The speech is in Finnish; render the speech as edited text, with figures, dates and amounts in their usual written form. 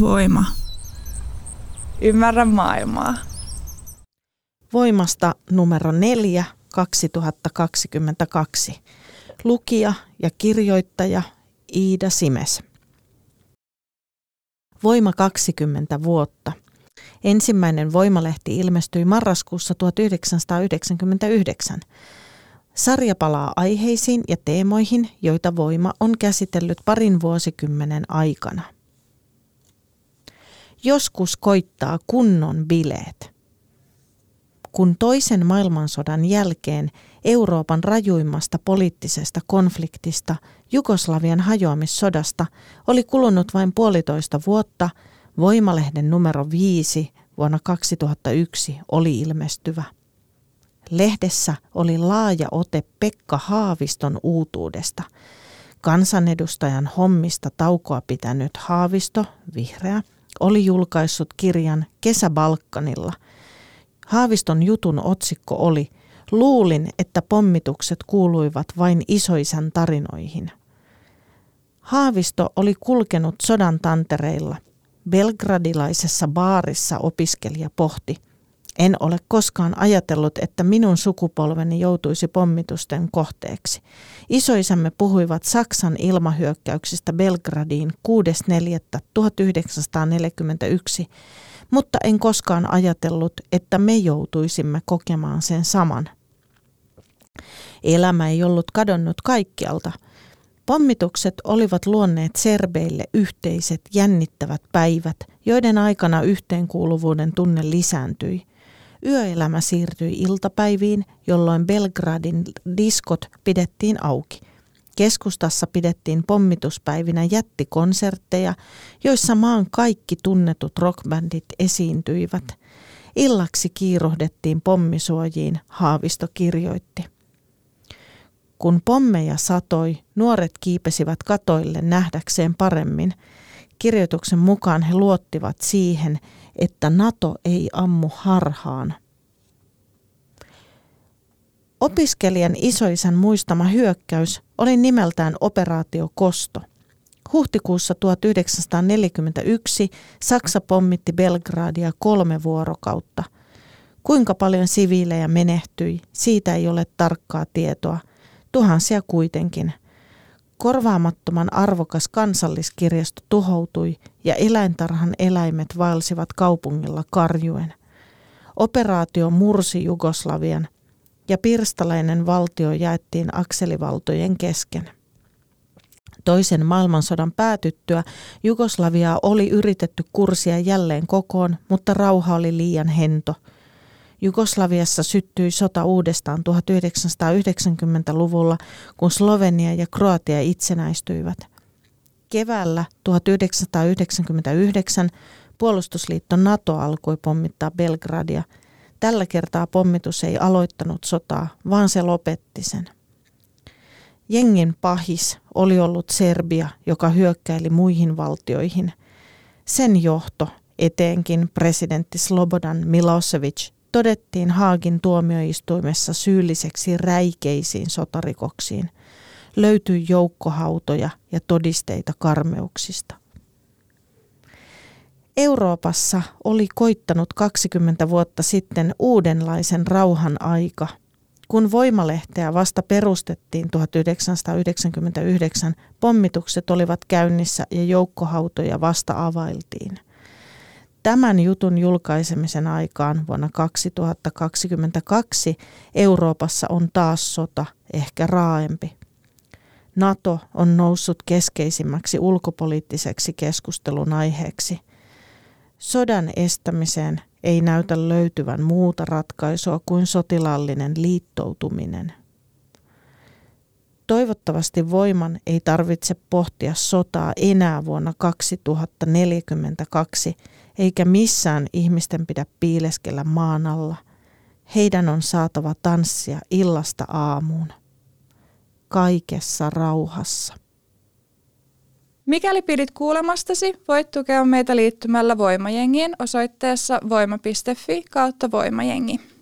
Voima. Ymmärrä maailmaa. Voimasta numero 4, 2022. Lukija ja kirjoittaja Iida Simes. Voima 20 vuotta. Ensimmäinen Voima-lehti ilmestyi marraskuussa 1999. Sarja palaa aiheisiin ja teemoihin, joita Voima on käsitellyt parin vuosikymmenen aikana. Joskus koittaa kunnon bileet. Kun toisen maailmansodan jälkeen Euroopan rajuimmasta poliittisesta konfliktista, Jugoslavian hajoamissodasta, oli kulunut vain 1,5 vuotta, Voima-lehden numero 5 vuonna 2001 oli ilmestyvä. Lehdessä oli laaja ote Pekka Haaviston uutuudesta. Kansanedustajan hommista taukoa pitänyt Haavisto, vihreä, oli julkaissut kirjan Kesä Balkanilla. Haaviston jutun otsikko oli "Luulin, että pommitukset kuuluivat vain isoisän tarinoihin". Haavisto oli kulkenut sodan tantereilla. Belgradilaisessa baarissa opiskelija pohti: "En ole koskaan ajatellut, että minun sukupolveni joutuisi pommitusten kohteeksi. Isoisämme puhuivat Saksan ilmahyökkäyksistä Belgradiin 6.4.1941, mutta en koskaan ajatellut, että me joutuisimme kokemaan sen saman. Elämä ei ollut kadonnut kaikkialta. Pommitukset olivat luonneet serbeille yhteiset jännittävät päivät, joiden aikana yhteenkuuluvuuden tunne lisääntyi. Yöelämä siirtyi iltapäiviin, jolloin Belgradin diskot pidettiin auki. Keskustassa pidettiin pommituspäivinä jättikonsertteja, joissa maan kaikki tunnetut rockbändit esiintyivät. Illaksi kiiruhdettiin pommisuojiin", Haavisto kirjoitti. "Kun pommeja satoi, nuoret kiipesivät katoille nähdäkseen paremmin. Kirjoituksen mukaan he luottivat siihen, että NATO ei ammu harhaan. Opiskelijan isoisän muistama hyökkäys oli nimeltään Operaatio Kosto. Huhtikuussa 1941 Saksa pommitti Belgradia 3 vuorokautta. Kuinka paljon siviilejä menehtyi, siitä ei ole tarkkaa tietoa. Tuhansia kuitenkin. Korvaamattoman arvokas kansalliskirjasto tuhoutui ja eläintarhan eläimet vaelsivat kaupungilla karjuen. Operaatio mursi Jugoslavian ja pirstaleinen valtio jaettiin akselivaltojen kesken. Toisen maailmansodan päätyttyä Jugoslaviaa oli yritetty kurssia jälleen kokoon, mutta rauha oli liian hento. Jugoslaviassa syttyi sota uudestaan 1990-luvulla, kun Slovenia ja Kroatia itsenäistyivät. Keväällä 1999 puolustusliitto NATO alkoi pommittaa Belgradia. Tällä kertaa pommitus ei aloittanut sotaa, vaan se lopetti sen. Jengin pahis oli ollut Serbia, joka hyökkäili muihin valtioihin. Sen johto, etenkin presidentti Slobodan Milošević, todettiin Haagin tuomioistuimessa syylliseksi räikeisiin sotarikoksiin. Löytyi joukkohautoja ja todisteita karmeuksista. Euroopassa oli koittanut 20 vuotta sitten uudenlaisen rauhan aika. Kun Voima-lehteä vasta perustettiin 1999, pommitukset olivat käynnissä ja joukkohautoja vasta availtiin. Tämän jutun julkaisemisen aikaan vuonna 2022 Euroopassa on taas sota, ehkä raaempi. NATO on noussut keskeisimmäksi ulkopoliittiseksi keskustelun aiheeksi. Sodan estämiseen ei näytä löytyvän muuta ratkaisua kuin sotilaallinen liittoutuminen. Toivottavasti Voiman ei tarvitse pohtia sotaa enää vuonna 2042, eikä missään ihmisten pidä piileskellä maan alla. Heidän on saatava tanssia illasta aamuun. Kaikessa rauhassa. Mikäli pidit kuulemastasi, voit tukea meitä liittymällä Voimajengiin osoitteessa voima.fi/voimajengi.